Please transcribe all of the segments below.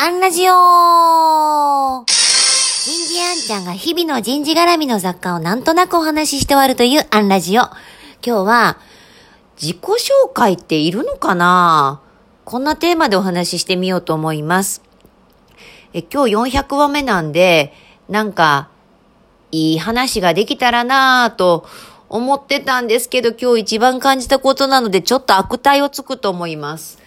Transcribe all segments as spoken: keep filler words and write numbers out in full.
アンラジオ。人事アンちゃんが日々の人事絡みの雑貨をなんとなくお話しして終わるというアンラジオ。今日は自己紹介っているのかな、こんなテーマでお話ししてみようと思います。え今日よんひゃくわめなんで、なんかいい話ができたらなぁと思ってたんですけど、今日一番感じたことなのでちょっと悪態をつくと思います。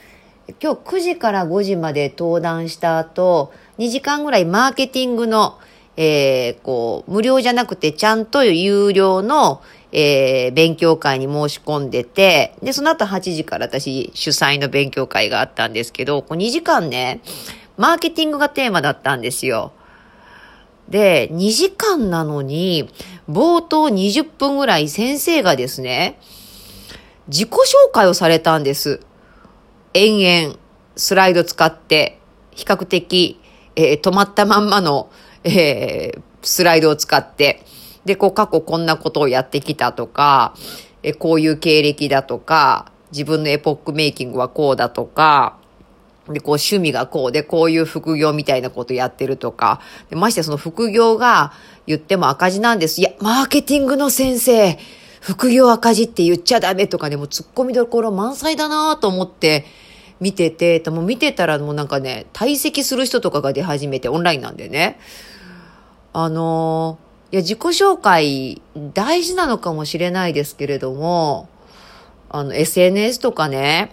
今日くじからごじまで登壇した後、にじかんぐらいマーケティングの、えー、こう無料じゃなくてちゃんと有料の、えー、勉強会に申し込んでて、でその後はちじから私主催の勉強会があったんですけど、こうにじかんね、マーケティングがテーマだったんですよ。で、にじかんなのに冒頭にじゅっぷんぐらい先生がですね、自己紹介をされたんです。延々スライド使って、比較的、えー、止まったまんまの、えー、スライドを使って、でこう過去こんなことをやってきたとか、えー、こういう経歴だとか、自分のエポックメイキングはこうだとか、でこう趣味がこうで、こういう副業みたいなことやってるとか、でましてその副業が言っても赤字なんです。いや、マーケティングの先生副業赤字って言っちゃダメとかね、もう突っ込みどころ満載だなと思って見てて、でも見てたらもうなんかね、退席する人とかが出始めて、オンラインなんでね、あのー、いや自己紹介大事なのかもしれないですけれども、あの エスエヌエス とかね、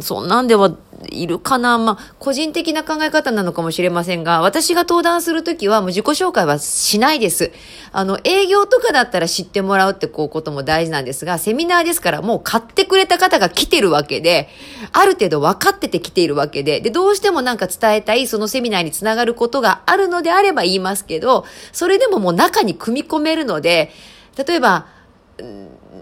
そんなんではいるかな。まあ、個人的な考え方なのかもしれませんが、私が登壇するときはもう自己紹介はしないです。あの、営業とかだったら知ってもらうってこうことも大事なんですが、セミナーですからもう買ってくれた方が来てるわけで、ある程度分かってて来ているわけで、で、どうしてもなんか伝えたい、そのセミナーにつながることがあるのであれば言いますけど、それでももう中に組み込めるので、例えば、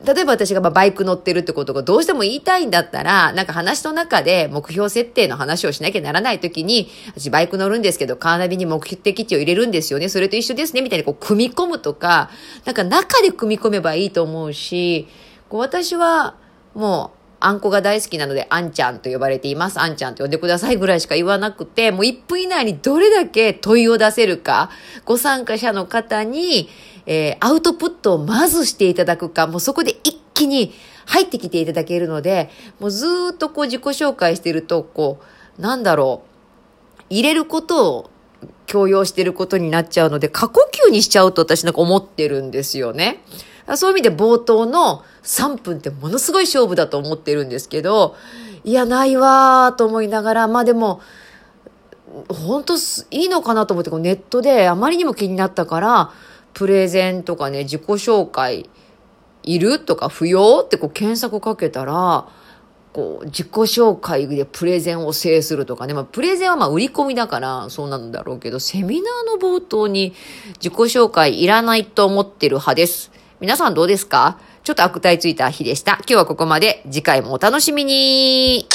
例えば私がバイク乗ってるってことがどうしても言いたいんだったら、なんか話の中で目標設定の話をしなきゃならないときに、私バイク乗るんですけど、カーナビに目的地を入れるんですよね。それと一緒ですね。みたいにこう組み込むとか、なんか中で組み込めばいいと思うし、こう私はもう、あんこが大好きなので、あんちゃんと呼ばれています。あんちゃんと呼んでくださいぐらいしか言わなくて、もういっぷん以内にどれだけ問いを出せるか、ご参加者の方に、えー、アウトプットをまずしていただくか、もうそこで一気に入ってきていただけるので、もうずーっとこう自己紹介してると、こう、なんだろう、入れることを強要してることになっちゃうので、過呼吸にしちゃうと私なんか思ってるんですよね。そういう意味で冒頭のさんぷんってものすごい勝負だと思ってるんですけど、いやないわーと思いながら、まあでも本当いいのかなと思って、ネットであまりにも気になったから、プレゼンとかね、自己紹介いるとか不要ってこう検索かけたら、こう自己紹介でプレゼンを制するとかね、まあ、プレゼンはまあ売り込みだからそうなんだろうけど、セミナーの冒頭に自己紹介いらないと思ってる派です。皆さんどうですか？ちょっと悪態ついた日でした。今日はここまで。次回もお楽しみに。